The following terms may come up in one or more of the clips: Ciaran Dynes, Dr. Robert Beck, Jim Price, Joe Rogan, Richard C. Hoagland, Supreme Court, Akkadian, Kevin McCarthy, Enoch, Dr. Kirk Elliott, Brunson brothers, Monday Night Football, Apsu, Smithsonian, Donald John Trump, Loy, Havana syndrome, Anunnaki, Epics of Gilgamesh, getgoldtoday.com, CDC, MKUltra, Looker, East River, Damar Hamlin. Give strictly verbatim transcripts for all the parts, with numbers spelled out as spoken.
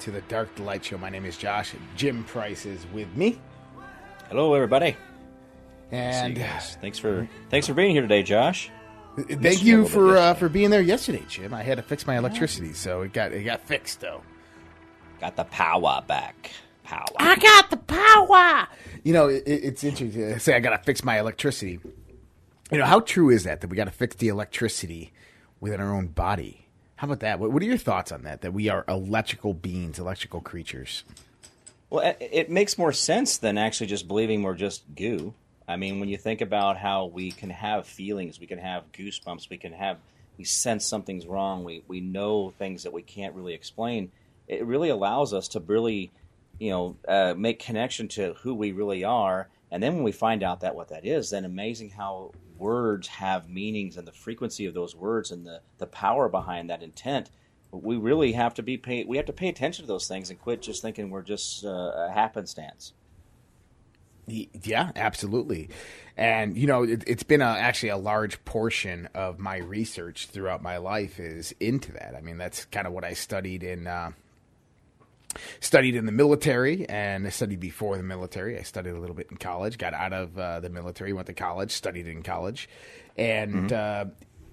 to the Dark to Light show. My name is Josh. Jim Price is with me. Hello, everybody. And thanks for thanks for being here today, Josh. Thank you for uh, for being there yesterday, Jim. I had to fix my electricity, so it got it got fixed though. Got the power back. Power. I got the power. You know, it, it's interesting to say I got to fix my electricity. You know, how true is that that we got to fix the electricity within our own body? How about that? What, what are your thoughts on that? That we are electrical beings, electrical creatures. Well, it makes more sense than actually just believing we're just goo. I mean, when you think about how we can have feelings, we can have goosebumps, we can have, we sense something's wrong, we, we know things that we can't really explain, it really allows us to really, you know, uh, make connection to who we really are. And then when we find out that what that is, then amazing how words have meanings and the frequency of those words and the, the power behind that intent. We really have to be pay, we have to pay attention to those things and quit just thinking we're just uh, a happenstance. Yeah, absolutely. And, you know, it, it's been a, actually a large portion of my research throughout my life is into that. I mean, that's kind of what I studied in uh, studied in the military, and I studied before the military. I studied a little bit in college, got out of uh, the military, went to college, studied in college. And mm-hmm. uh,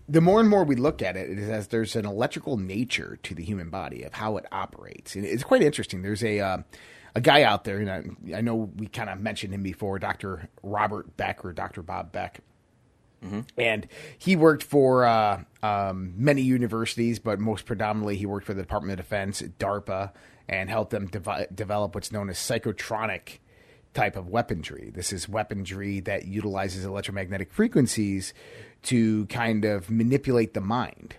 the more and more we look at it, it is as there's an electrical nature to the human body of how it operates. And it's quite interesting. There's a... Uh, A guy out there, and I, I know we kind of mentioned him before, Doctor Robert Beck or Doctor Bob Beck. Mm-hmm. And he worked for uh, um, many universities, but most predominantly he worked for the Department of Defense, DARPA, and helped them dev- develop what's known as psychotronic type of weaponry. This is weaponry that utilizes electromagnetic frequencies to kind of manipulate the mind.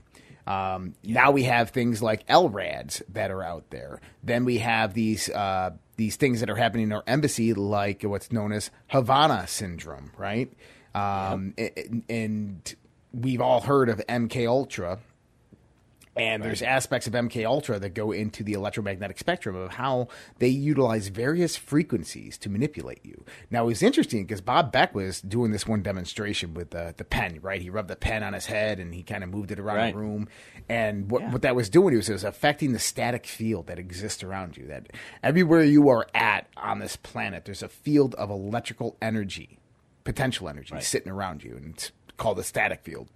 Um, yeah. Now we have things like L R A D S that are out there. Then we have these... Uh, These things that are happening in our embassy, like what's known as Havana syndrome, right? Um, yep. and, and we've all heard of MKUltra, and right. There's aspects of MKUltra that go into the electromagnetic spectrum of how they utilize various frequencies to manipulate you. Now, it was interesting because Bob Beck was doing this one demonstration with the, the pen, right? He rubbed the pen on his head and he kind of moved it around right. the room. And what, yeah. what that was doing was it was affecting the static field that exists around you. That everywhere you are at on this planet, there's a field of electrical energy, potential energy right. sitting around you, and it's called the static field.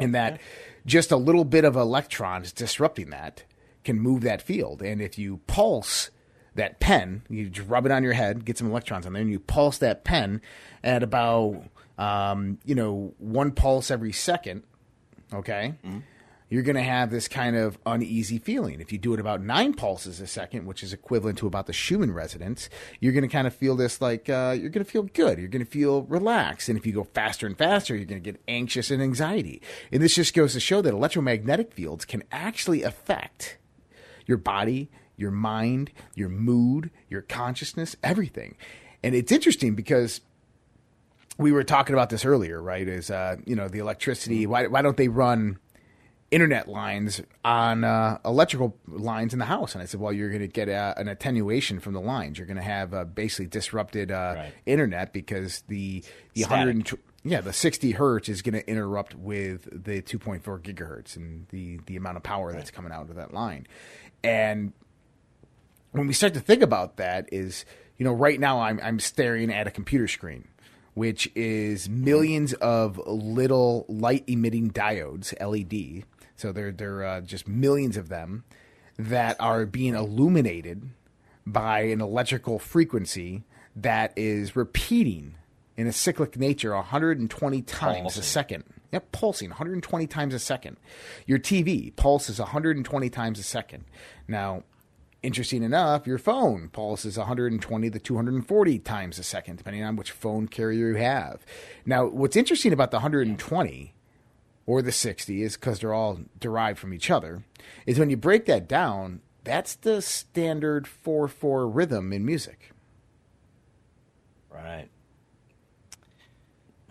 And that yeah. just a little bit of electrons disrupting that can move that field. And if you pulse that pen, you just rub it on your head, get some electrons on there, and you pulse that pen at about, um, you know, one pulse every second, okay? Mm-hmm. You're going to have this kind of uneasy feeling. If you do it about nine pulses a second, which is equivalent to about the Schumann resonance, you're going to kind of feel this like uh, you're going to feel good. You're going to feel relaxed. And if you go faster and faster, you're going to get anxious and anxiety. And this just goes to show that electromagnetic fields can actually affect your body, your mind, your mood, your consciousness, everything. And it's interesting because... we were talking about this earlier, right? Is, uh, you know, the electricity, why, why don't they run... internet lines on uh, electrical lines in the house. And I said, well, you're going to get a, an attenuation from the lines. You're going to have uh, basically disrupted uh, right. internet because the the one hundred yeah the sixty hertz is going to interrupt with the two point four gigahertz and the, the amount of power right. that's coming out of that line. And when we start to think about that is, you know, right now I'm I'm staring at a computer screen, which is millions of little light-emitting diodes, L E D. So they're, they're uh, just millions of them that are being illuminated by an electrical frequency that is repeating in a cyclic nature one hundred twenty times pulsing. A second. Yep, pulsing one hundred twenty times a second. Your T V pulses one hundred twenty times a second. Now... interesting enough, your phone pulses one hundred twenty to two hundred forty times a second, depending on which phone carrier you have. Now, what's interesting about the one hundred twenty or the sixty is because they're all derived from each other, is when you break that down, That's the standard four four rhythm in music. Right.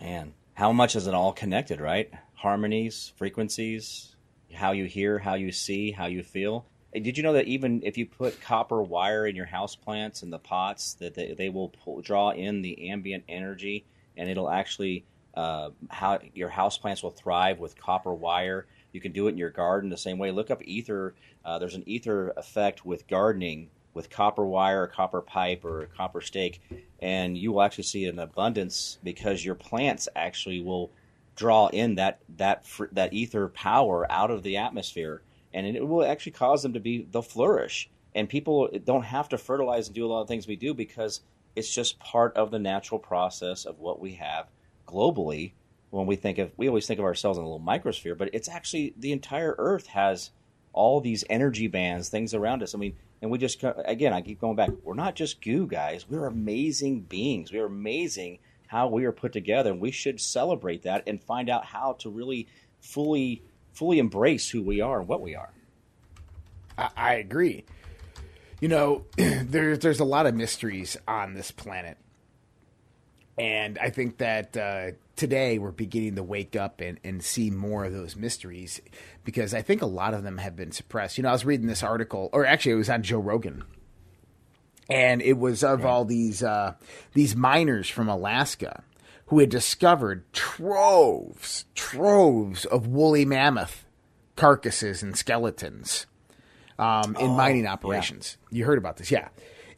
Man, how much is it all connected, right? Harmonies, frequencies, how you hear, how you see, how you feel. Did you know that even if you put copper wire in your house plants and the pots, that they, they will pull, draw in the ambient energy, and it'll actually uh, how your house plants will thrive with copper wire. You can do it in your garden the same way. Look up ether. Uh, there's an ether effect with gardening, with copper wire, or copper pipe, or a copper stake, and you will actually see an abundance because your plants actually will draw in that that that ether power out of the atmosphere. And it will actually cause them to be, they'll flourish. And people don't have to fertilize and do a lot of things we do because it's just part of the natural process of what we have globally. When we think of, we always think of ourselves in a little microsphere, but it's actually the entire Earth has all these energy bands, things around us. I mean, and we just, again, I keep going back. We're not just goo, guys. We're amazing beings. We are amazing how we are put together. And we should celebrate that and find out how to really fully fully embrace who we are and what we are. I, I agree. You know, there's there's a lot of mysteries on this planet, and I think that uh, today we're beginning to wake up and, and see more of those mysteries because I think a lot of them have been suppressed. You know, I was reading this article, or actually it was on Joe Rogan, and it was of all these uh, these miners from Alaska who had discovered troves, troves of woolly mammoth carcasses and skeletons um, in oh, mining operations. Yeah. You heard about this, yeah.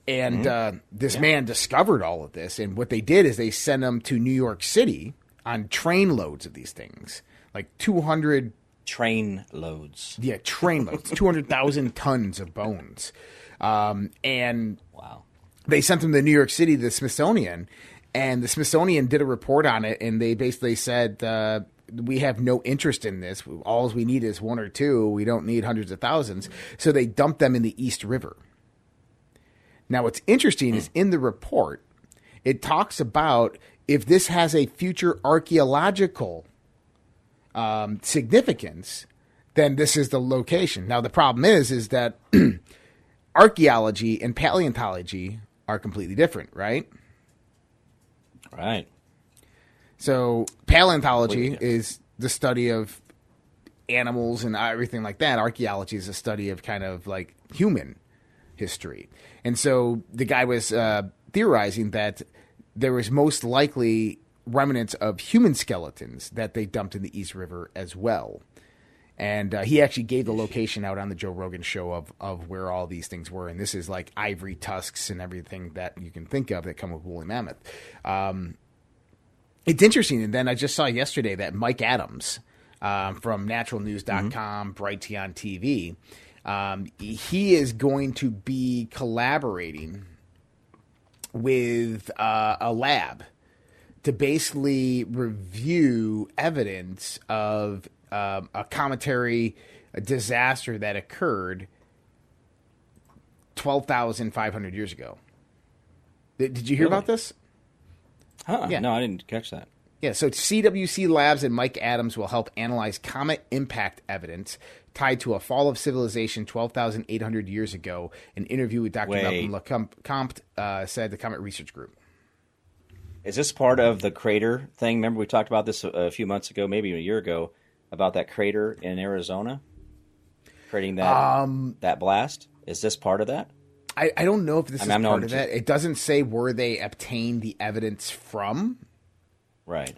And mm-hmm. uh, this yeah. man discovered all of this, and what they did is they sent them to New York City on train loads of these things, like two hundred... Train loads. Yeah, train loads, two hundred thousand tons of bones. Um, and wow. They sent them to New York City, the Smithsonian, and the Smithsonian did a report on it, and they basically said, uh, we have no interest in this. All we need is one or two. We don't need hundreds of thousands. So they dumped them in the East River. Now, what's interesting is in the report, it talks about if this has a future archaeological um, significance, then this is the location. Now, the problem is, is that archaeology and paleontology are completely different, right? Right. So paleontology is the study of animals and everything like that. Archaeology is a study of kind of like human history. And so the guy was uh, theorizing that there was most likely remnants of human skeletons that they dumped in the East River as well. And uh, he actually gave the location out on the Joe Rogan show of, of where all these things were. And this is like ivory tusks and everything that you can think of that come with woolly mammoth. Um, it's interesting. And then I just saw yesterday that Mike Adams um, from natural news dot com, mm-hmm. Brighteon T V, um, he is going to be collaborating with uh, a lab to basically review evidence of Um, a cometary disaster that occurred twelve thousand five hundred years ago. Did, did you hear really? about this? Huh, yeah. No, I didn't catch that. Yeah, so C W C Labs and Mike Adams will help analyze comet impact evidence tied to a fall of civilization twelve thousand eight hundred years ago. An interview with Doctor Robert LeCompte uh, said the Comet Research Group. Is this part of the crater thing? Remember we talked about this a, a few months ago, maybe a year ago, about that crater in Arizona, creating that um, that blast? Is this part of that? I, I don't know if this I mean, is I'm part of that. It doesn't say where they obtained the evidence from. Right.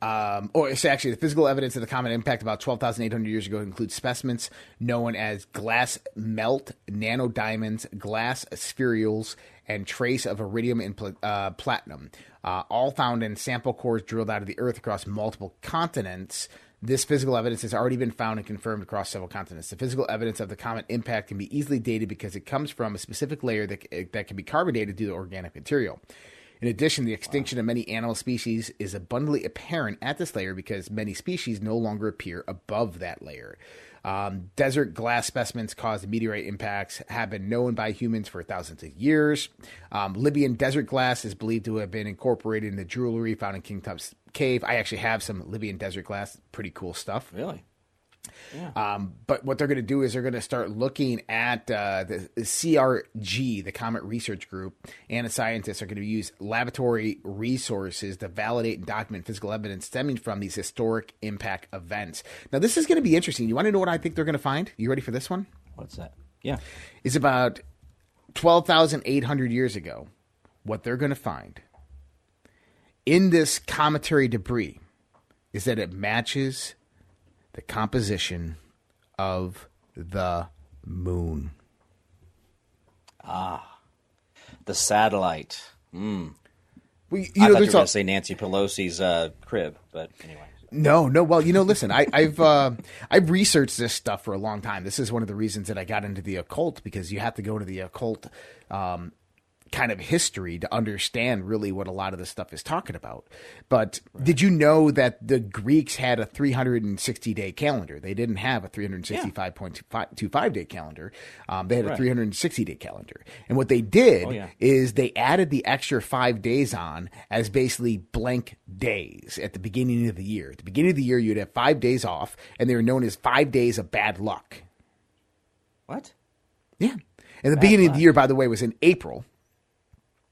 Um, or it's actually the physical evidence of the comet impact about twelve thousand eight hundred years ago includes specimens known as glass melt, nano diamonds, glass spherules, and trace of iridium and pl- uh, platinum, uh, all found in sample cores drilled out of the Earth across multiple continents. This physical evidence has already been found and confirmed across several continents. The physical evidence of the comet impact can be easily dated because it comes from a specific layer that, that can be carbon dated due to organic material. In addition, the extinction wow. of many animal species is abundantly apparent at this layer because many species no longer appear above that layer. Um, desert glass specimens caused meteorite impacts have been known by humans for thousands of years. Um, Libyan desert glass is believed to have been incorporated in the jewelry found in King Tut's cave. I actually have some Libyan desert glass. Pretty cool stuff. Really? Yeah. Um, but what they're going to do is they're going to start looking at uh, the C R G, the Comet Research Group, and the scientists are going to use laboratory resources to validate and document physical evidence stemming from these historic impact events. Now, this is going to be interesting. You want to know what I think they're going to find? You ready for this one? What's that? Yeah. It's about twelve thousand eight hundred years ago. What they're going to find in this cometary debris is that it matches the composition of the moon. Ah, the satellite. Mm. Well, you I know, thought you were going to say Nancy Pelosi's uh, crib, but anyway. No, no. Well, you know, listen, I, I've uh, I've researched this stuff for a long time. This is one of the reasons that I got into the occult, because you have to go to the occult um, kind of history to understand really what a lot of this stuff is talking about. But right. Did you know that the Greeks had a three hundred sixty day calendar? They didn't have a three hundred sixty-five point two five day calendar. Um, they had right. a three hundred sixty day calendar. And what they did oh, yeah. is they added the extra five days on as basically blank days at the beginning of the year. At the beginning of the year, you'd have five days off, and they were known as five days of bad luck. What? Yeah. And the bad beginning luck. Of the year, by the way, was in April.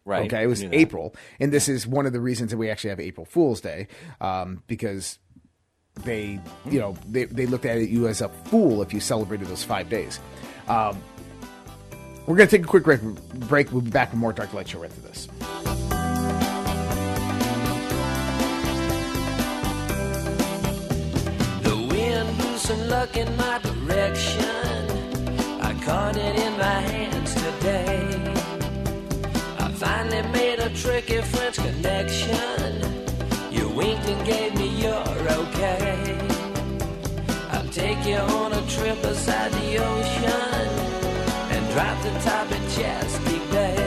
Right. Okay, it was April, and this is one of the reasons that we actually have April Fool's Day, um, because they, you know, they, they looked at you as a fool if you celebrated those five days. Um, we're going to take a quick break. break. We'll be back with more Dark Light Show after this. The wind blew some luck in my direction. I caught it in my hands today. Finally made a tricky French connection. You winked and gave me your okay. I'll take you on a trip beside the ocean and drop the top of Chesapeake Bay.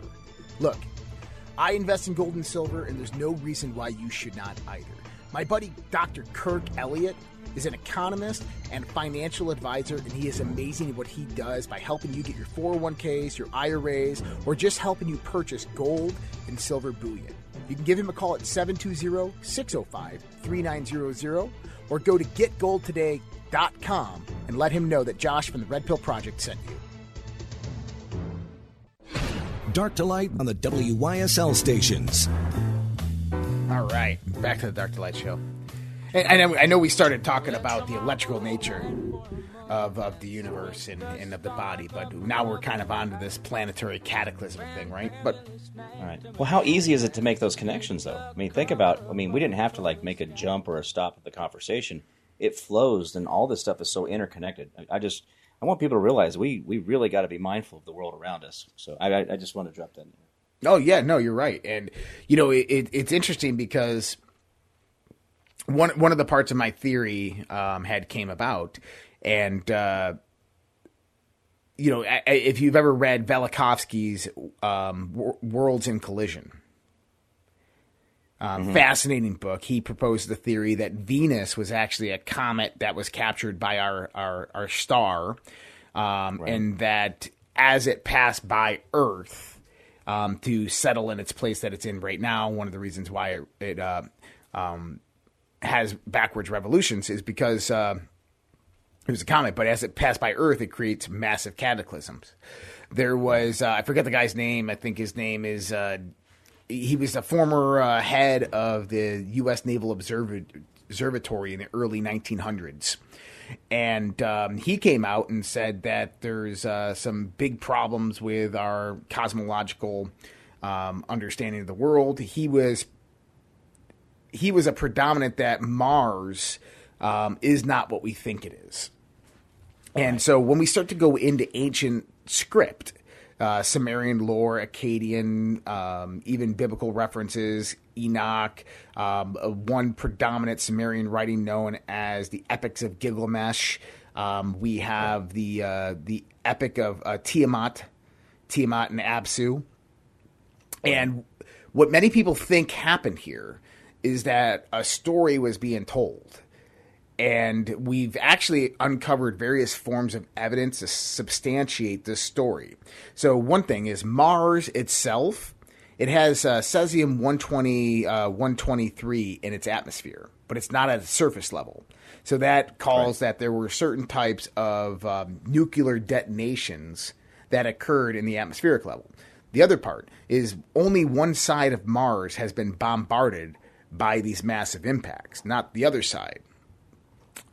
Look, I invest in gold and silver, and there's no reason why you should not either. My buddy, Doctor Kirk Elliott, is an economist and financial advisor, and he is amazing at what he does by helping you get your four oh one k's, your I R A's, or just helping you purchase gold and silver bullion. You can give him a call at seven two zero, six zero five, three nine zero zero, or go to get gold today dot com and let him know that Josh from the Red Pill Project sent you. Dark to Light on the W Y S L stations. All right, back to the Dark to Light show. And, and I know we started talking about the electrical nature of, of the universe and, and of the body, but now we're kind of onto this planetary cataclysm thing, right? But all right. Well, how easy is it to make those connections, though? I mean, think about. I mean, we didn't have to like make a jump or a stop at the conversation. It flows, and all this stuff is so interconnected. I just I want people to realize we we really got to be mindful of the world around us. So I I just want to drop that in there. Oh yeah, no, you're right, and you know it, it, it's interesting because one one of the parts of my theory um, had came about, and uh, you know I, if you've ever read Velikovsky's um, w- Worlds in Collision. Um, mm-hmm. Fascinating book. He proposed the theory that Venus was actually a comet that was captured by our our, our star, um, right. and that as it passed by Earth um, to settle in its place that it's in right now, one of the reasons why it, it uh, um, has backwards revolutions is because uh, it was a comet, but as it passed by Earth, it creates massive cataclysms. There was, uh, I forget the guy's name, I think his name is... Uh, He was the former uh, head of the U S Naval Observatory in the early nineteen hundreds. And um, he came out and said that there's uh, some big problems with our cosmological um, understanding of the world. He was he was a predominant that Mars um, is not what we think it is. And so when we start to go into ancient script, Uh, Sumerian lore, Akkadian, um, even biblical references, Enoch, um, one predominant Sumerian writing known as the Epics of Gilgamesh. Um, we have the uh, the Epic of uh, Tiamat, Tiamat and Apsu. And what many people think happened here is that a story was being told. And we've actually uncovered various forms of evidence to substantiate this story. So one thing is Mars itself, it has uh, cesium one twenty, uh, one twenty-three in its atmosphere, but it's not at the surface level. So that calls right. that there were certain types of um, nuclear detonations that occurred in the atmospheric level. The other part is only one side of Mars has been bombarded by these massive impacts, not the other side.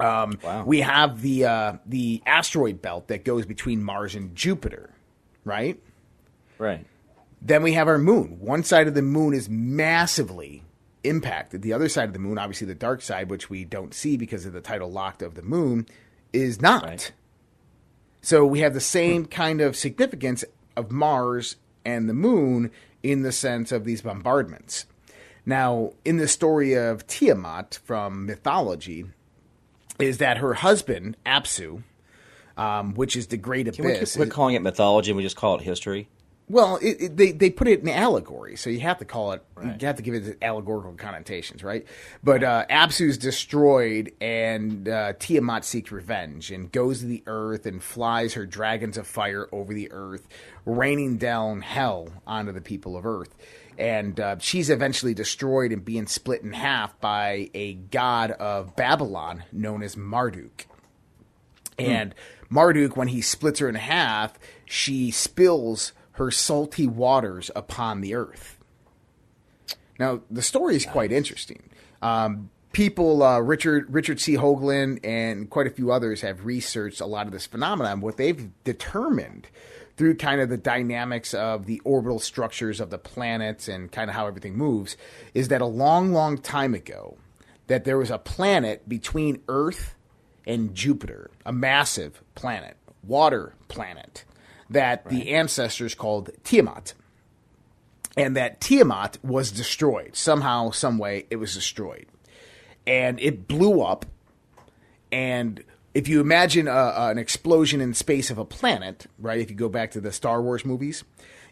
Um, wow. We have the uh, the asteroid belt that goes between Mars and Jupiter, right? Right. Then we have our moon. One side of the moon is massively impacted. The other side of the moon, obviously the dark side, which we don't see because of the tidal lock of the moon, is not. Right. So we have the same kind of significance of Mars and the moon in the sense of these bombardments. Now, in the story of Tiamat from mythology... is that her husband, Apsu, um, which is the Great Abyss. Can we quit calling it mythology and we just call it history? Well, it, it, they, they put it in allegory, so you have to call it, right. you have to give it allegorical connotations, right? But uh, Apsu's destroyed, and uh, Tiamat seeks revenge and goes to the earth and flies her dragons of fire over the earth, raining down hell onto the people of earth. And uh, she's eventually destroyed and being split in half by a god of Babylon known as Marduk. Mm. And Marduk, when he splits her in half, she spills her salty waters upon the earth. Now, the story is quite interesting. Um, people, uh, Richard Richard C. Hoagland and quite a few others have researched a lot of this phenomenon. What they've determined through kind of the dynamics of the orbital structures of the planets and kind of how everything moves, is that a long, long time ago, that there was a planet between Earth and Jupiter, a massive planet, water planet, that right. the ancestors called Tiamat. And that Tiamat was destroyed. Somehow, some way, it was destroyed. And it blew up. And... if you imagine a, a, an explosion in space of a planet, right, if you go back to the Star Wars movies,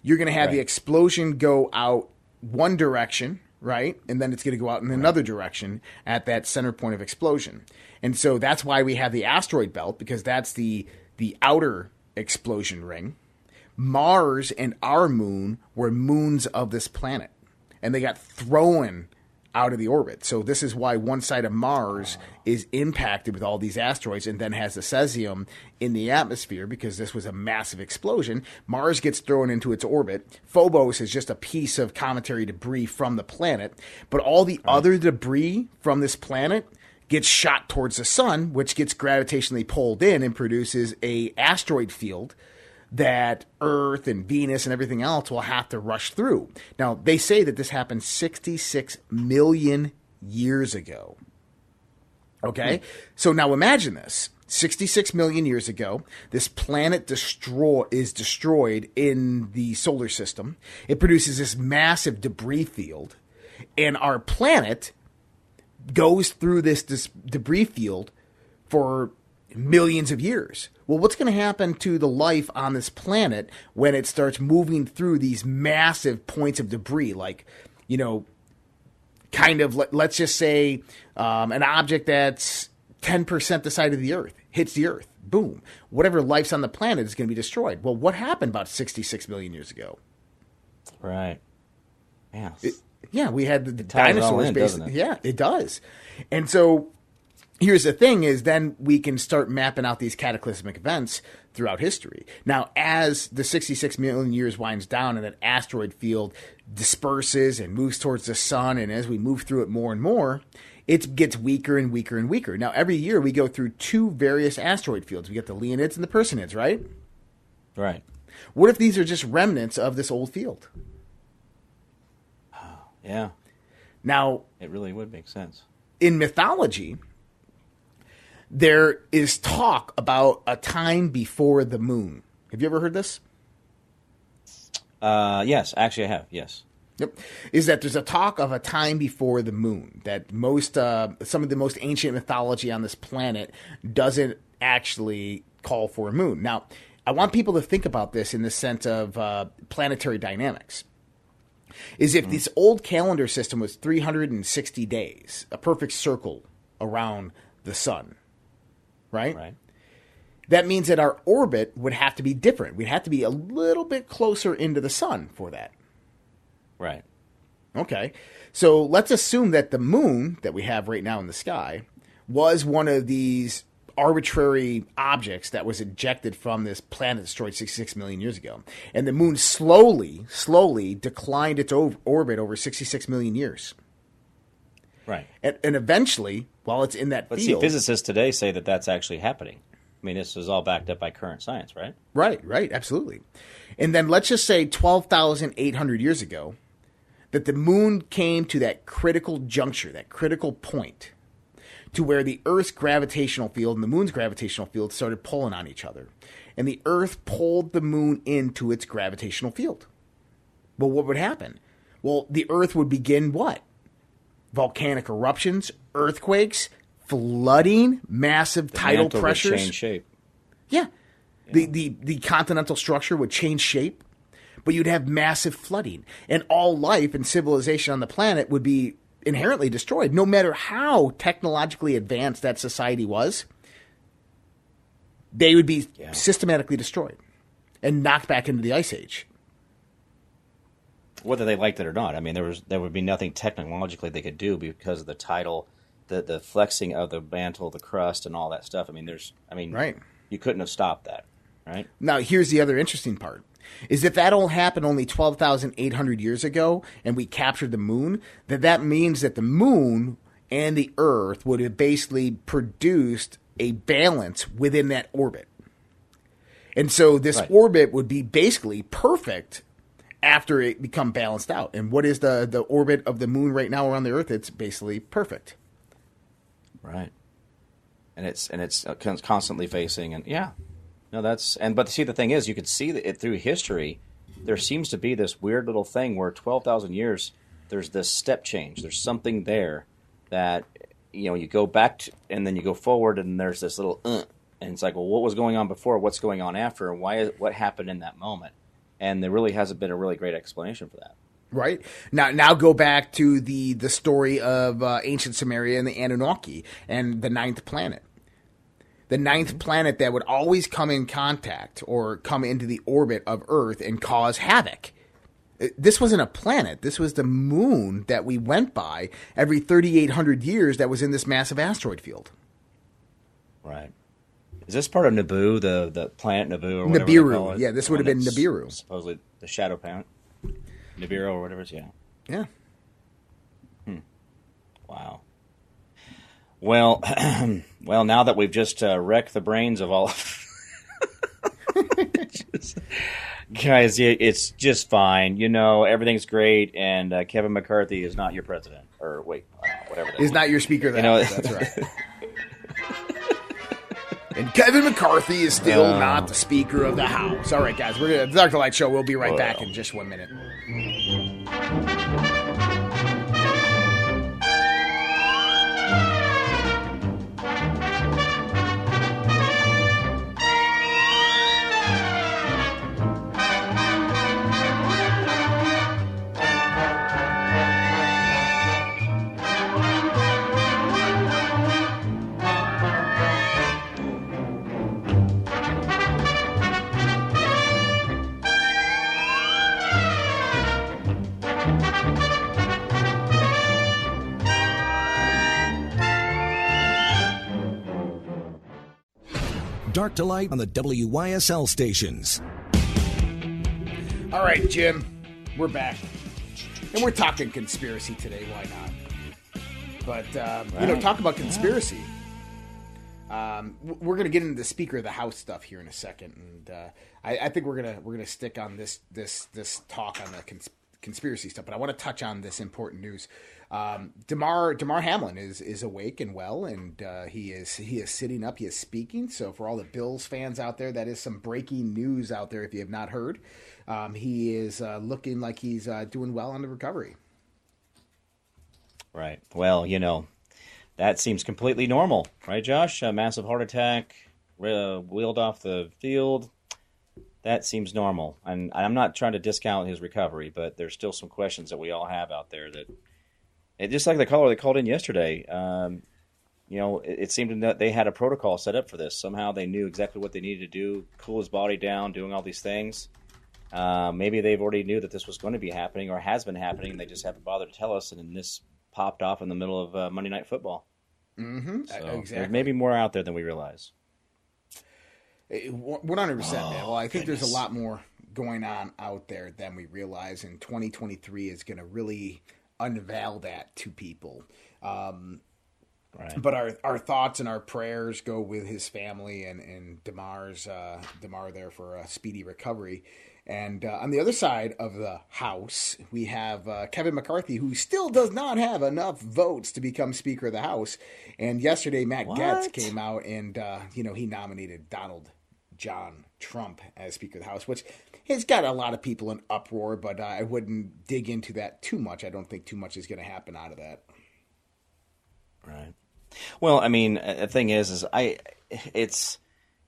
you're going to have right. the explosion go out one direction, right, and then it's going to go out in another right. direction at that center point of explosion. And so that's why we have the asteroid belt, because that's the the outer explosion ring. Mars and our moon were moons of this planet, and they got thrown out of the orbit. So this is why one side of Mars is impacted with all these asteroids and then has the cesium in the atmosphere, because this was a massive explosion. Mars gets thrown into its orbit. Phobos is just a piece of cometary debris from the planet, but all the right. other debris from this planet gets shot towards the sun, which gets gravitationally pulled in and produces a asteroid field that Earth and Venus and everything else will have to rush through. Now, they say that this happened sixty-six million years ago. Okay? So now imagine this. sixty-six million years ago, this planet destroy is destroyed in the solar system. It produces this massive debris field, and our planet goes through this, this debris field for millions of years. Well, what's going to happen to the life on this planet when it starts moving through these massive points of debris? Like, you know, kind of, let, let's just say um, an object that's ten percent the size of the Earth hits the Earth. Boom. Whatever life's on the planet is going to be destroyed. Well, what happened about sixty-six million years ago? Right. Yeah. It, yeah, we had the, the dinosaurs. Basically. Yeah, it does. And so here's the thing is then we can start mapping out these cataclysmic events throughout history. Now, as the sixty-six million years winds down and that asteroid field disperses and moves towards the sun, and as we move through it more and more, it gets weaker and weaker and weaker. Now, every year we go through two various asteroid fields. We get the Leonids and the Perseids, right? Right. What if these are just remnants of this old field? Oh, yeah. Now, it really would make sense. In mythology, there is talk about a time before the moon. Have you ever heard this? Uh, yes, actually I have, yes. Yep, is that there's a talk of a time before the moon, that most uh, some of the most ancient mythology on this planet doesn't actually call for a moon. Now, I want people to think about this in the sense of uh, planetary dynamics. Is if mm. this old calendar system was three hundred sixty days, a perfect circle around the sun, right? Right. That means that our orbit would have to be different. We'd have to be a little bit closer into the sun for that. Right. Okay. So let's assume that the moon that we have right now in the sky was one of these arbitrary objects that was ejected from this planet destroyed sixty-six million years ago. And the moon slowly, slowly declined its ov- orbit over sixty-six million years. Right. And, and eventually, while it's in that but field... But see, physicists today say that that's actually happening. I mean, this is all backed up by current science, right? Right, right. Absolutely. And then let's just say twelve thousand eight hundred years ago, that the moon came to that critical juncture, that critical point, to where the Earth's gravitational field and the moon's gravitational field started pulling on each other. And the Earth pulled the moon into its gravitational field. Well, what would happen? Well, the Earth would begin what? Volcanic eruptions, earthquakes, flooding, massive the tidal pressures. Would change shape. Yeah. yeah. The, the, the continental structure would change shape. But you'd have massive flooding, and all life and civilization on the planet would be inherently destroyed, no matter how technologically advanced that society was. They would be yeah. systematically destroyed and knocked back into the Ice Age. Whether they liked it or not, I mean, there was there would be nothing technologically they could do because of the tidal, the the flexing of the mantle, the crust, and all that stuff. I mean, there's, I mean, right. you couldn't have stopped that, right? Now, here's the other interesting part. Is if that all happened only twelve thousand eight hundred years ago and we captured the moon, then that means that the moon and the Earth would have basically produced a balance within that orbit. And so this right. orbit would be basically perfect after it become balanced out. And what is the, the orbit of the moon right now around the Earth? It's basically perfect. Right. And it's, and it's constantly facing, and yeah. No, that's and but see, the thing is, you could see that it through history. There seems to be this weird little thing where twelve thousand years, there's this step change. There's something there that, you know, you go back to, and then you go forward, and there's this little uh, and it's like, well, what was going on before? What's going on after? And why? What happened in that moment? And there really hasn't been a really great explanation for that. Right. Now, now go back to the the story of uh, ancient Sumeria and the Anunnaki and the ninth planet. The ninth planet that would always come in contact or come into the orbit of Earth and cause havoc. This wasn't a planet. This was the moon that we went by every thirty-eight hundred years that was in this massive asteroid field. Right. Is this part of Nibiru, the, the planet Nibiru? Or whatever Nibiru. Yeah, this would have been Nibiru. Supposedly the shadow planet. Nibiru or whatever it's, yeah. Yeah. Hmm. Wow. Well, well. Now that we've just uh, wrecked the brains of all of just, guys, it, it's just fine. You know, everything's great, and uh, Kevin McCarthy is not your president, or wait, uh, whatever. That is not your speaker. That you know, that's right. And Kevin McCarthy is still uh, not the Speaker of the House. All right, guys, we're gonna, the Doctor Light Show. We'll be right well. back in just one minute. Dark to light on the W Y S L stations. All right, Jim, we're back, and we're talking conspiracy today. Why not? But um, right. you know, talk about conspiracy. Yeah. Um, we're going to get into the Speaker of the House stuff here in a second, and uh, I, I think we're gonna we're gonna stick on this this this talk on the cons- conspiracy stuff. But I want to touch on this important news. Um, Damar Damar Hamlin is is awake and well, and uh, he is he is sitting up. He is speaking. So for all the Bills fans out there, that is some breaking news out there. If you have not heard, um, he is uh, looking like he's uh, doing well on the recovery. Right. Well, you know, that seems completely normal, right, Josh? A massive heart attack, uh, wheeled off the field. That seems normal, and I'm not trying to discount his recovery, but there's still some questions that we all have out there that. It, just like the caller that called in yesterday, um, you know, it, it seemed that they had a protocol set up for this. Somehow they knew exactly what they needed to do, cool his body down, doing all these things. Uh, maybe they've already knew that this was going to be happening or has been happening, and they just haven't bothered to tell us, and then this popped off in the middle of uh, Monday Night Football. Mm-hmm. So uh, exactly. There's maybe more out there than we realize. one hundred percent, oh, man. Well, I think goodness. there's a lot more going on out there than we realize, and twenty twenty-three is going to really unveil that to people. Um, right. But our, our thoughts and our prayers go with his family and, and Damar's, uh, Damar there for a speedy recovery. And uh, on the other side of the House, we have uh, Kevin McCarthy, who still does not have enough votes to become Speaker of the House. And yesterday, Matt what? Gaetz came out and, uh, you know, he nominated Donald John Trump as Speaker of the House, which has got a lot of people in uproar, but uh, I wouldn't dig into that too much. I don't think too much is going to happen out of that. Right. Well, I mean, the thing is, is I, it's,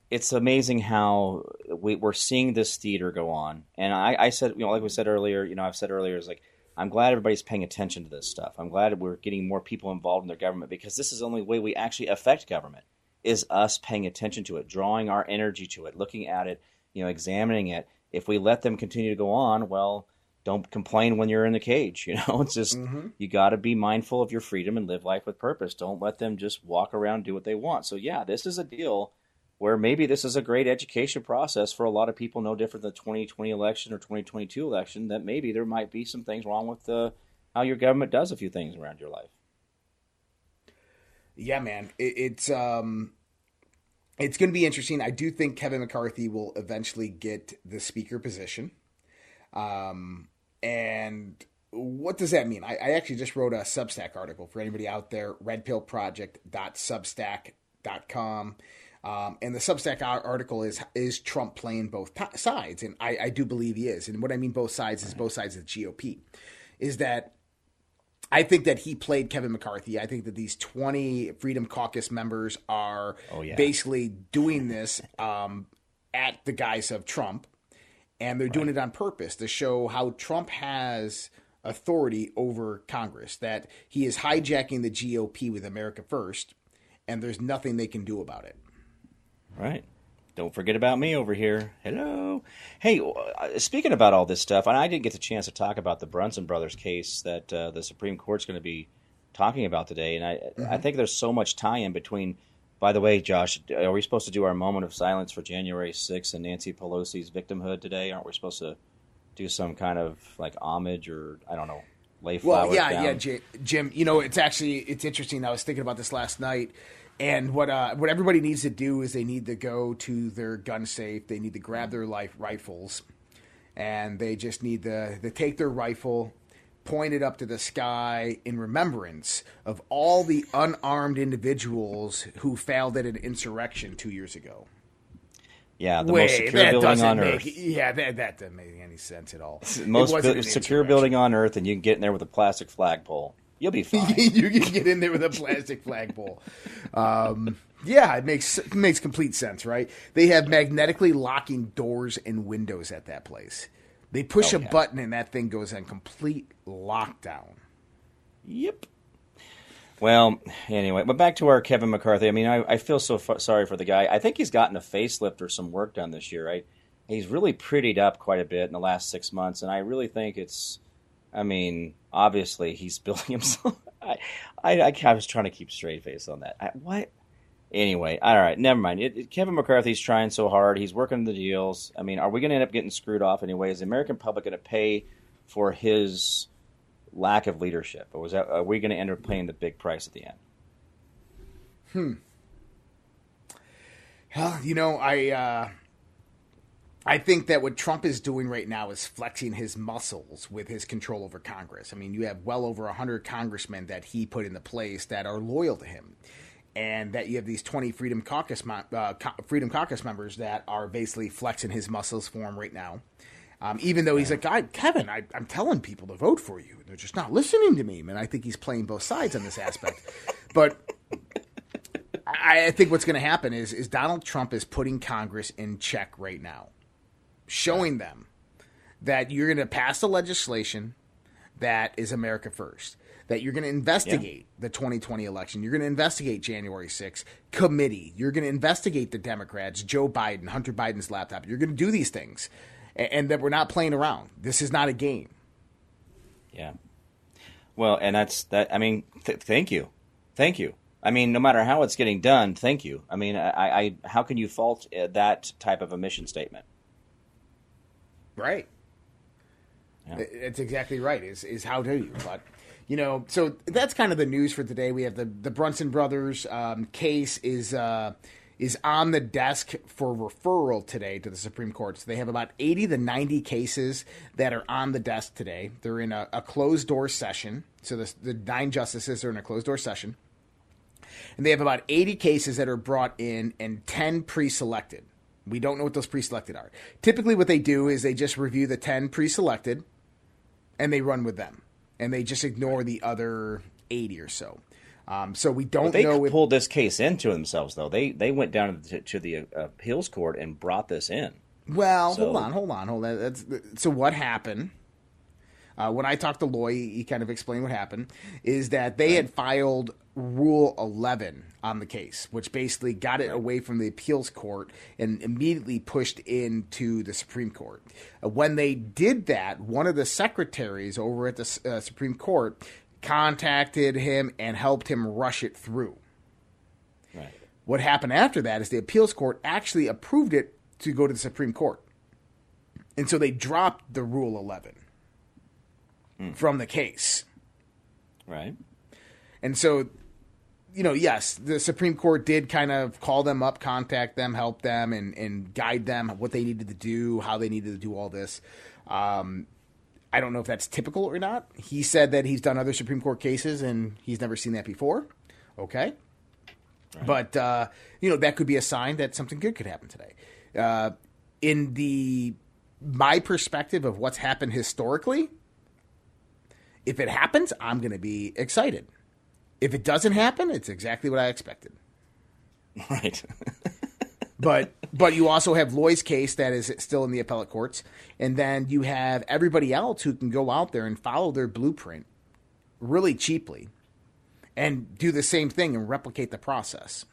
it's amazing how we, we're seeing this theater go on. And I, I said, you know, like we said earlier, you know, I've said earlier, is like, I'm glad everybody's paying attention to this stuff. I'm glad we're getting more people involved in their government, because this is the only way we actually affect government. Is us paying attention to it, drawing our energy to it, looking at it, you know, examining it. If we let them continue to go on, well, don't complain when you're in the cage. You know, it's just mm-hmm. you got to be mindful of your freedom and live life with purpose. Don't let them just walk around and do what they want. So, yeah, this is a deal where maybe this is a great education process for a lot of people, no different than the twenty twenty election or twenty twenty-two election, that maybe there might be some things wrong with the, how your government does a few things around your life. Yeah, man, it, it's um, it's going to be interesting. I do think Kevin McCarthy will eventually get the speaker position. Um, and what does that mean? I, I actually just wrote a Substack article for anybody out there, red pill project dot substack dot com. Um, and the Substack article is, is Trump playing both t- sides? And I, I do believe he is. And what I mean both sides is both sides of the G O P, is that I think that he played Kevin McCarthy. I think that these twenty Freedom Caucus members are oh, yeah. basically doing this um, at the guise of Trump, and they're right. doing it on purpose to show how Trump has authority over Congress, that he is hijacking the G O P with America First, and there's nothing they can do about it. Right. Don't forget about me over here. Hello. Hey, speaking about all this stuff, and I didn't get the chance to talk about the Brunson brothers case that uh, the Supreme Court's going to be talking about today. And I, mm-hmm. I think there's so much tie-in between, by the way, Josh, are we supposed to do our moment of silence for January sixth and Nancy Pelosi's victimhood today? Aren't we supposed to do some kind of like homage or, I don't know, lay flowers Well, yeah, down? yeah, J- Jim, you know, it's actually, it's interesting. I was thinking about this last night. And what uh, what everybody needs to do is they need to go to their gun safe. They need to grab their life rifles, and they just need to, to take their rifle, pointed up to the sky in remembrance of all the unarmed individuals who failed at an insurrection two years ago. Yeah, the Wait, most secure building on make, Earth. Yeah, that, that doesn't make any sense at all. Most bu- secure building on Earth, and you can get in there with a plastic flagpole. You'll be fine. You can get in there with a plastic flagpole. Um, yeah, it makes it makes complete sense, right? They have magnetically locking doors and windows at that place. They push oh, yeah. a button, and that thing goes on complete lockdown. Yep. Well, anyway, but back to our Kevin McCarthy. I mean, I, I feel so f- sorry for the guy. I think he's gotten a facelift or some work done this year, right? He's really prettied up quite a bit in the last six months, and I really think it's, I mean, obviously he's building himself. I, I, I was trying to keep straight face on that. I, what? Anyway, all right, never mind. It, it, Kevin McCarthy's trying so hard. He's working the deals. I mean, are we going to end up getting screwed off anyway? Is the American public going to pay for his lack of leadership, or was that, are we going to end up paying the big price at the end? Hmm. Well, you know, I uh, I think that what Trump is doing right now is flexing his muscles with his control over Congress. I mean, you have well over one hundred congressmen that he put into place that are loyal to him, and that you have these twenty Freedom Caucus uh, Freedom Caucus members that are basically flexing his muscles for him right now. Um, even though he's like, God, Kevin, I, I'm telling people to vote for you. And they're just not listening to me. And I think he's playing both sides on this aspect. But I, I think what's going to happen is, is Donald Trump is putting Congress in check right now, showing them that you're going to pass the legislation that is America first, that you're going to investigate yeah. the twenty twenty election. You're going to investigate January sixth committee. You're going to investigate the Democrats, Joe Biden, Hunter Biden's laptop. You're going to do these things. And that we're not playing around. This is not a game. Yeah. Well, and that's that. I mean, th- thank you. Thank you. I mean, no matter how it's getting done, thank you. I mean, I, I how can you fault that type of a mission statement? Right. Yeah. That's exactly right. Is is how do you? But, you know, so that's kind of the news for today. We have the, the Brunson brothers um, case is uh, – is on the desk for referral today to the Supreme Court. So they have about eighty to ninety cases that are on the desk today. They're in a, a closed-door session. So the, the nine justices are in a closed-door session. And they have about eighty cases that are brought in and ten pre-selected. We don't know what those pre-selected are. Typically what they do is they just review the ten pre-selected and they run with them. And they just ignore the other eighty or so. Um, so we don't well, they know. They pulled this case into themselves, though. They they went down to, to the appeals court and brought this in. Well, so. hold on, hold on, hold on. That's, so what happened? Uh, when I talked to Loy, he kind of explained what happened. Is that they right. had filed Rule eleven on the case, which basically got it right. away from the appeals court and immediately pushed into the Supreme Court. When they did that, one of the secretaries over at the uh, Supreme Court contacted him and helped him rush it through. Right. What happened after that is the appeals court actually approved it to go to the Supreme Court. And so they dropped the Rule eleven mm. from the case. Right. And so, you know, yes, the Supreme Court did kind of call them up, contact them, help them, and, and guide them what they needed to do, how they needed to do all this. Um I don't know if that's typical or not. He said that he's done other Supreme Court cases and he's never seen that before. Okay. Right. But, uh, you know, that could be a sign that something good could happen today. Uh, in the my perspective of what's happened historically, if it happens, I'm going to be excited. If it doesn't happen, it's exactly what I expected. Right. But but you also have Loy's case that is still in the appellate courts. And then you have everybody else who can go out there and follow their blueprint really cheaply and do the same thing and replicate the process.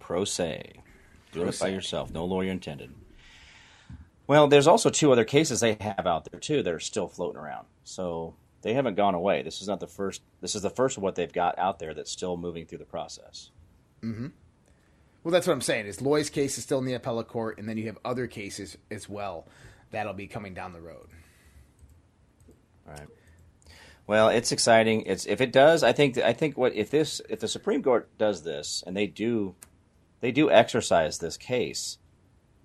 Pro se. Do it by yourself. No lawyer intended. Well, there's also two other cases they have out there, too, that are still floating around. So they haven't gone away. This is not the first. This is the first of what they've got out there that's still moving through the process. Mm-hmm. Well, that's what I'm saying is Loy's case is still in the appellate court, and then you have other cases as well that'll be coming down the road. All right. Well, it's exciting. It's if it does, I think I think what if this if the Supreme Court does this and they do they do exercise this case,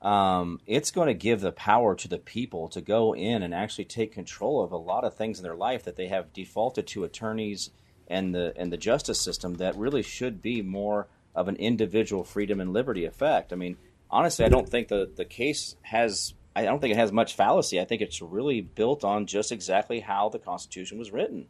um, it's going to give the power to the people to go in and actually take control of a lot of things in their life that they have defaulted to attorneys and the and the justice system that really should be more of an individual freedom and liberty effect. I mean, honestly, I don't think the, the case has – I don't think it has much fallacy. I think it's really built on just exactly how the Constitution was written,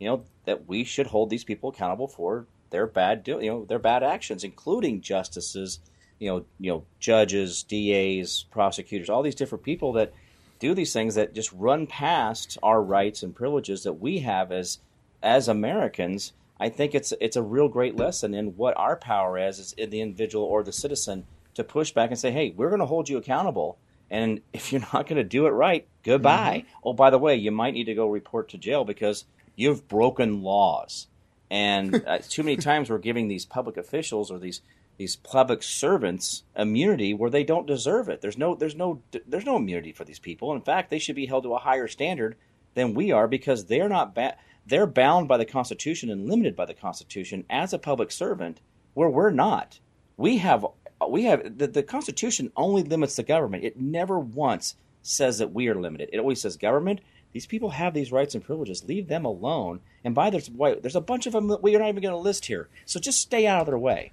you know, that we should hold these people accountable for their bad do, you know, their bad actions, including justices, you know, you know, judges, D As, prosecutors, all these different people that do these things that just run past our rights and privileges that we have as as Americans. I think it's it's a real great lesson in what our power is, is in the individual or the citizen to push back and say, hey, we're going to hold you accountable. And if you're not going to do it right, goodbye. Mm-hmm. Oh, by the way, you might need to go report to jail because you've broken laws. And uh, too many times we're giving these public officials or these these public servants immunity where they don't deserve it. There's no there's no there's no immunity for these people. In fact, they should be held to a higher standard than we are because they're not ba- they're bound by the Constitution and limited by the Constitution as a public servant, where we're not. We have we have the, the Constitution only limits the government. It never once says that we are limited. It always says government. These people have these rights and privileges. Leave them alone. And by the way, there's a bunch of them that we're not even going to list here. So just stay out of their way.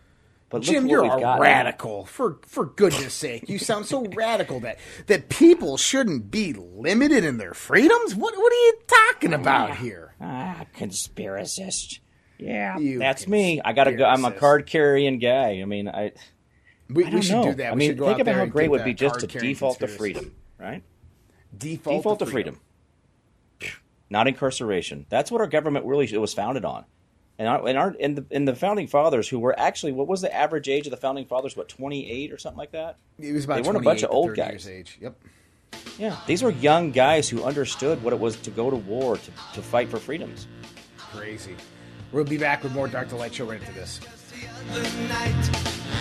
But look, Jim, you're a got radical. Now. For for goodness sake, you sound so radical that that people shouldn't be limited in their freedoms. What what are you talking about ah, here? Ah, conspiracist. Yeah, you that's me. I got to go. I'm a card carrying guy. I mean, I. We, I we should know. do that. I mean, we should go think out about there how great it would be just to default to freedom, right? Default, default to freedom. freedom. Not incarceration. That's what our government really it was founded on, and our, and, our, and, the, and the founding fathers who were actually what was the average age of the founding fathers? What, twenty-eight or something like that? It was about. They weren't a bunch of old guys. Age. Yep. Yeah, these were young guys who understood what it was to go to war to, to fight for freedoms. Crazy. We'll be back with more Doctor Light Show right after this.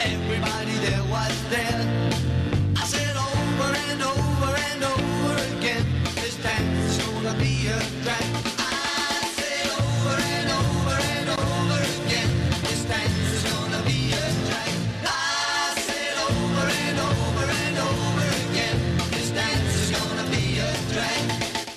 Everybody that was there, I said over and over and over again. This time it's gonna be a drag.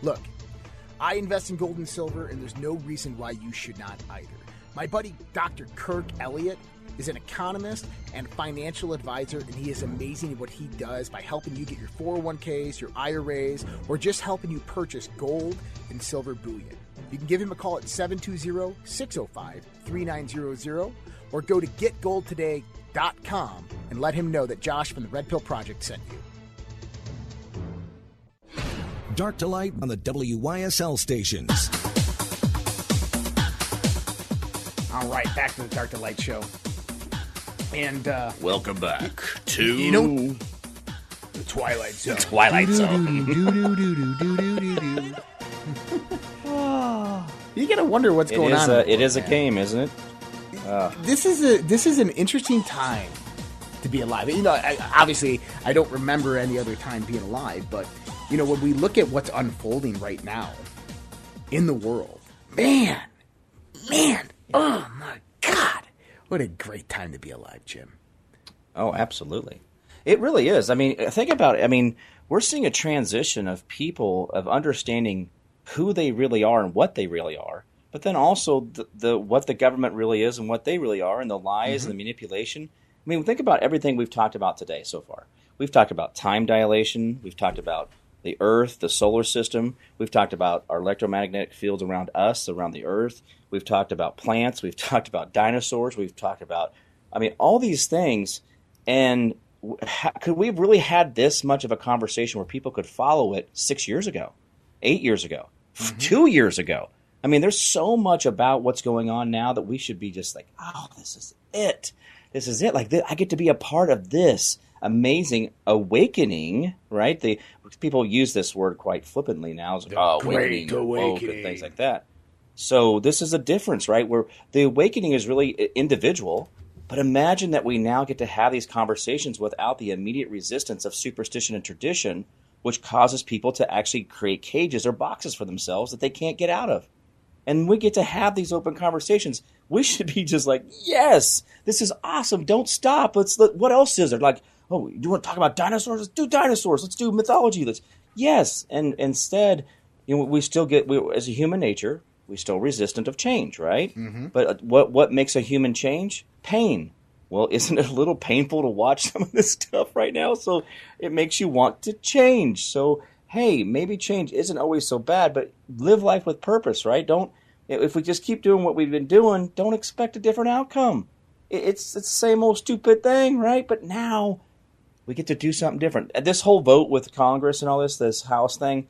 Look, I invest in gold and silver, and there's no reason why you should not either. My buddy, Doctor Kirk Elliott, is an economist and financial advisor, and he is amazing at what he does by helping you get your four oh one k's, your I R A's, or just helping you purchase gold and silver bullion. You can give him a call at seven two zero, six zero five, three nine zero zero or go to get gold today dot com and let him know that Josh from the Red Pill Project sent you. Dark to Light on the W Y S L stations. All right, back to the Dark to Light show. And uh, welcome back to you know, the Twilight Zone. The Twilight Zone. You gotta wonder what's it going is on. A, it is man. a game, isn't it? Uh. This is a this is an interesting time to be alive. You know, I, obviously, I don't remember any other time being alive. But you know, when we look at what's unfolding right now in the world, man, man, oh my God. What a great time to be alive, Jim. Oh, absolutely. It really is. I mean, think about it. I mean, we're seeing a transition of people, of understanding who they really are and what they really are, but then also the, the what the government really is and what they really are, and the lies mm-hmm. and the manipulation. I mean, think about everything we've talked about today so far. We've talked about time dilation. We've talked about the Earth, the solar system. We've talked about our electromagnetic fields around us, around the Earth. We've talked about plants. We've talked about dinosaurs. We've talked about, I mean, all these things. And ha- could we have really had this much of a conversation where people could follow it six years ago, eight years ago, mm-hmm. two years ago? I mean, there's so much about what's going on now that we should be just like, oh, this is it. This is it. Like, th- I get to be a part of this amazing awakening, right? The people use this word quite flippantly now. It's like, oh, awakening, awakening. And things like that. So this is a difference, right? Where the awakening is really individual, but imagine that we now get to have these conversations without the immediate resistance of superstition and tradition, which causes people to actually create cages or boxes for themselves that they can't get out of. And we get to have these open conversations. We should be just like, yes, this is awesome. Don't stop. Let's. Let, what else is there? Like, oh, you want to talk about dinosaurs? Let's do dinosaurs. Let's do mythology. Let's yes. And instead, you know, we still get we, as a human nature. We're still resistant of change, right? Mm-hmm. But what what makes a human change? Pain. Well, isn't it a little painful to watch some of this stuff right now? So it makes you want to change. So, hey, maybe change isn't always so bad, but live life with purpose, right? Don't if we just keep doing what we've been doing, don't expect a different outcome. It's, it's the same old stupid thing, right? But now we get to do something different. This whole vote with Congress and all this, this House thing,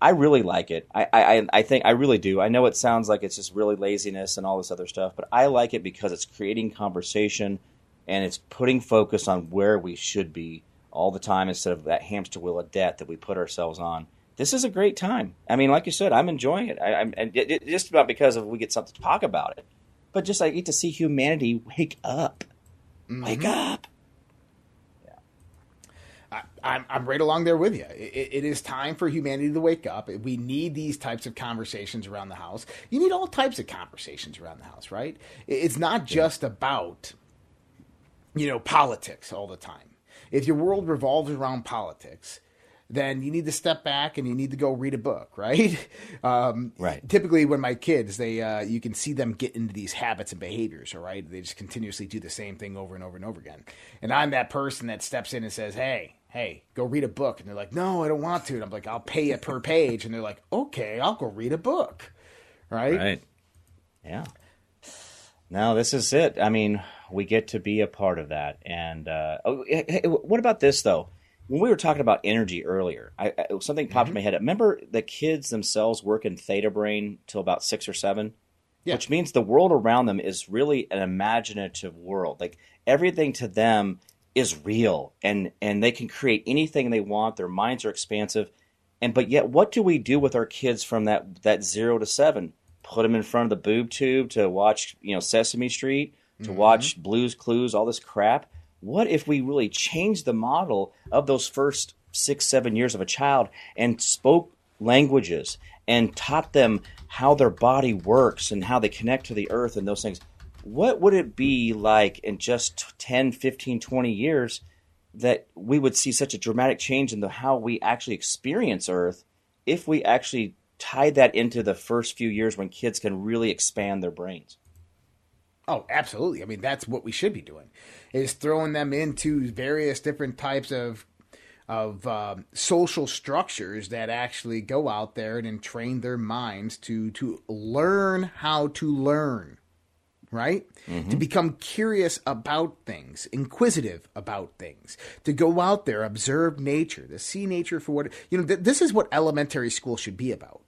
I really like it. I, I I think I really do. I know it sounds like it's just really laziness and all this other stuff, but I like it because it's creating conversation and it's putting focus on where we should be all the time instead of that hamster wheel of debt that we put ourselves on. This is a great time. I mean, like you said, I'm enjoying it. I, I'm and it, it, just about because of we get something to talk about it, but just I get to see humanity wake up, mm-hmm. wake up. I, I'm, I'm right along there with you. It, it is time for humanity to wake up. We need these types of conversations around the house. You need all types of conversations around the house, right? It's not just about, you know, politics all the time. If your world revolves around politics, then you need to step back and you need to go read a book, right? Um, right. Typically, when my kids, they uh, you can see them get into these habits and behaviors, all right? They just continuously do the same thing over and over and over again. And I'm that person that steps in and says, hey, hey, go read a book. And they're like, no, I don't want to. And I'm like, I'll pay you per page. And they're like, okay, I'll go read a book, right? Right. Yeah. No, this is it. I mean, we get to be a part of that. And uh, oh, hey, what about this, though? When we were talking about energy earlier, I, I, something popped mm-hmm. in my head. Remember the kids themselves work in theta brain till about six or seven? Yeah. Which means the world around them is really an imaginative world. Like everything to them is real, and, and they can create anything they want. Their minds are expansive. And but yet what do we do with our kids from that, that zero to seven? Put them in front of the boob tube to watch, you know, Sesame Street, to mm-hmm. watch Blue's Clues, all this crap. What if we really changed the model of those first six, seven years of a child and spoke languages and taught them how their body works and how they connect to the earth and those things? What would it be like in just ten, fifteen, twenty years that we would see such a dramatic change in the how we actually experience earth if we actually tied that into the first few years when kids can really expand their brains? Oh, absolutely. I mean, that's what we should be doing, is throwing them into various different types of of um, social structures that actually go out there and, and train their minds to to learn how to learn, right? Mm-hmm. To become curious about things, inquisitive about things, to go out there, observe nature, to see nature for what – you know, th- this is what elementary school should be about.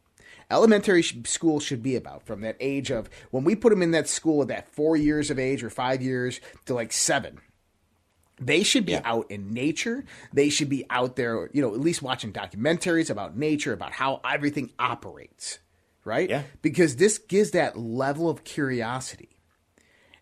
elementary sh- school should be about, from that age of when we put them in that school at that four years of age or five years to like seven. They should be yeah. out in nature. They should be out there, you know, at least watching documentaries about nature, about how everything operates, right? Yeah. Because this gives that level of curiosity.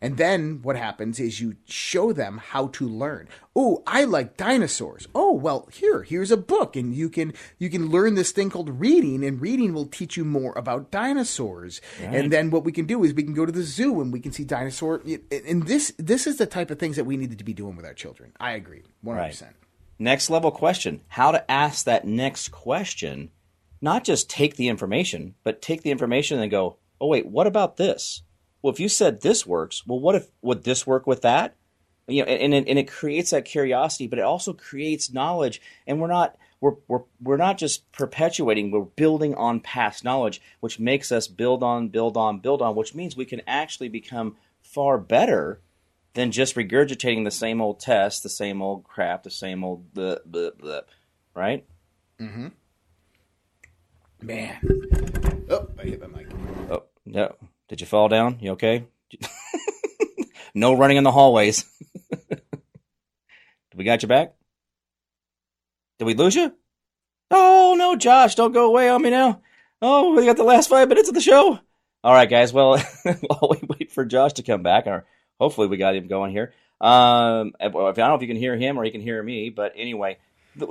And then what happens is you show them how to learn. Oh, I like dinosaurs. Oh, well, here, here's a book, and you can you can learn this thing called reading, and reading will teach you more about dinosaurs. Right. And then what we can do is we can go to the zoo and we can see dinosaur. And this this is the type of things that we need to be doing with our children. I agree, one hundred percent. Right. Next level question, how to ask that next question, not just take the information, but take the information and go, oh, wait, what about this? Well, if you said this works, well, what if would this work with that? You know, and, and and it creates that curiosity, but it also creates knowledge. And we're not we're we're we're not just perpetuating; we're building on past knowledge, which makes us build on, build on, build on. Which means we can actually become far better than just regurgitating the same old test, the same old crap, the same old bleh, bleh, bleh, right? Mm-hmm. Man, oh, I hit my mic. Oh no. Did you fall down? You okay? No running in the hallways. We got you back? Did we lose you? Oh, no, Josh, don't go away on me now. Oh, we got the last five minutes of the show. All right, guys. Well, while we wait for Josh to come back, or hopefully we got him going here. Um, I don't know if you can hear him or he can hear me, but anyway.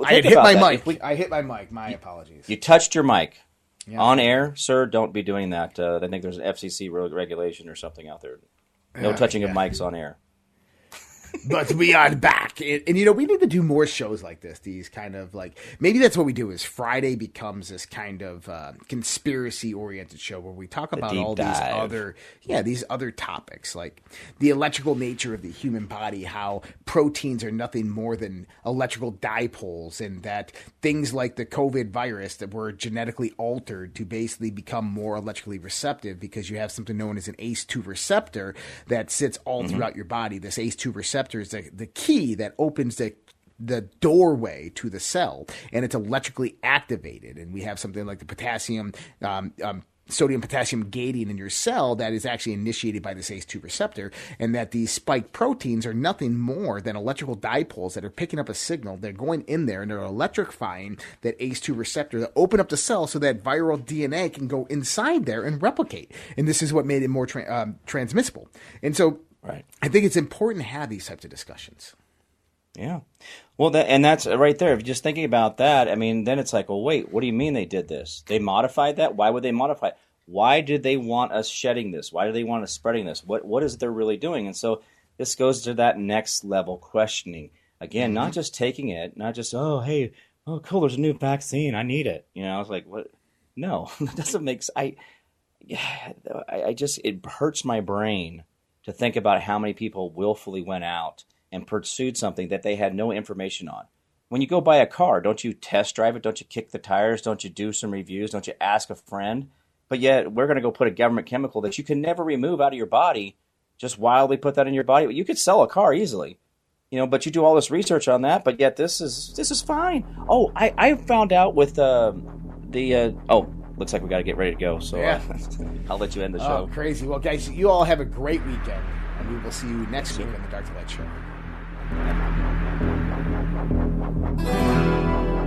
I hit my that. mic. We, I hit my mic. My you, apologies. You touched your mic. Yeah. On air, sir, don't be doing that. Uh, I think there's an F C C regulation or something out there. No uh, touching yeah. of mics on air. But we are back. And, and, you know, we need to do more shows like this. These kind of like – maybe that's what we do is Friday becomes this kind of uh, conspiracy-oriented show where we talk about the all dive. these other – yeah, these other topics like the electrical nature of the human body, how proteins are nothing more than electrical dipoles, and that things like the COVID virus that were genetically altered to basically become more electrically receptive because you have something known as an A C E two receptor that sits all mm-hmm. throughout your body, this A C E two receptor. Is the, the key that opens the the doorway to the cell, and it's electrically activated, and we have something like the potassium um, um sodium potassium gating in your cell that is actually initiated by this A C E two receptor, and that these spike proteins are nothing more than electrical dipoles that are picking up a signal. They're going in there and they're electrifying that A C E two receptor that open up the cell so that viral D N A can go inside there and replicate. And this is what made it more tra- um, transmissible. And so right. I think it's important to have these types of discussions. Yeah. Well, that, and that's right there. If you're just thinking about that, I mean, then it's like, well, wait, what do you mean they did this? They modified that? Why would they modify it? Why did they want us shedding this? Why do they want us spreading this? What What is it they're really doing? And so this goes to that next level questioning. Again, mm-hmm. not just taking it, not just, oh, hey, oh, cool, there's a new vaccine. I need it. You know, I was like, what? No, that doesn't make sense. I, I just, it hurts my brain to think about how many people willfully went out and pursued something that they had no information on. When you go buy a car, don't you test drive it? Don't you kick the tires? Don't you do some reviews? Don't you ask a friend? But yet we're going to go put a government chemical that you can never remove out of your body, just wildly put that in your body. You could sell a car easily, you know, but you do all this research on that, but yet this is this is fine. Oh, I, I found out with uh, the uh, – oh. Looks like we got to get ready to go, so yeah. uh, I'll let you end the show. Oh, crazy. Well, guys, you all have a great weekend, and we will see you next Thanks, week sir. on the Dark to Light Show.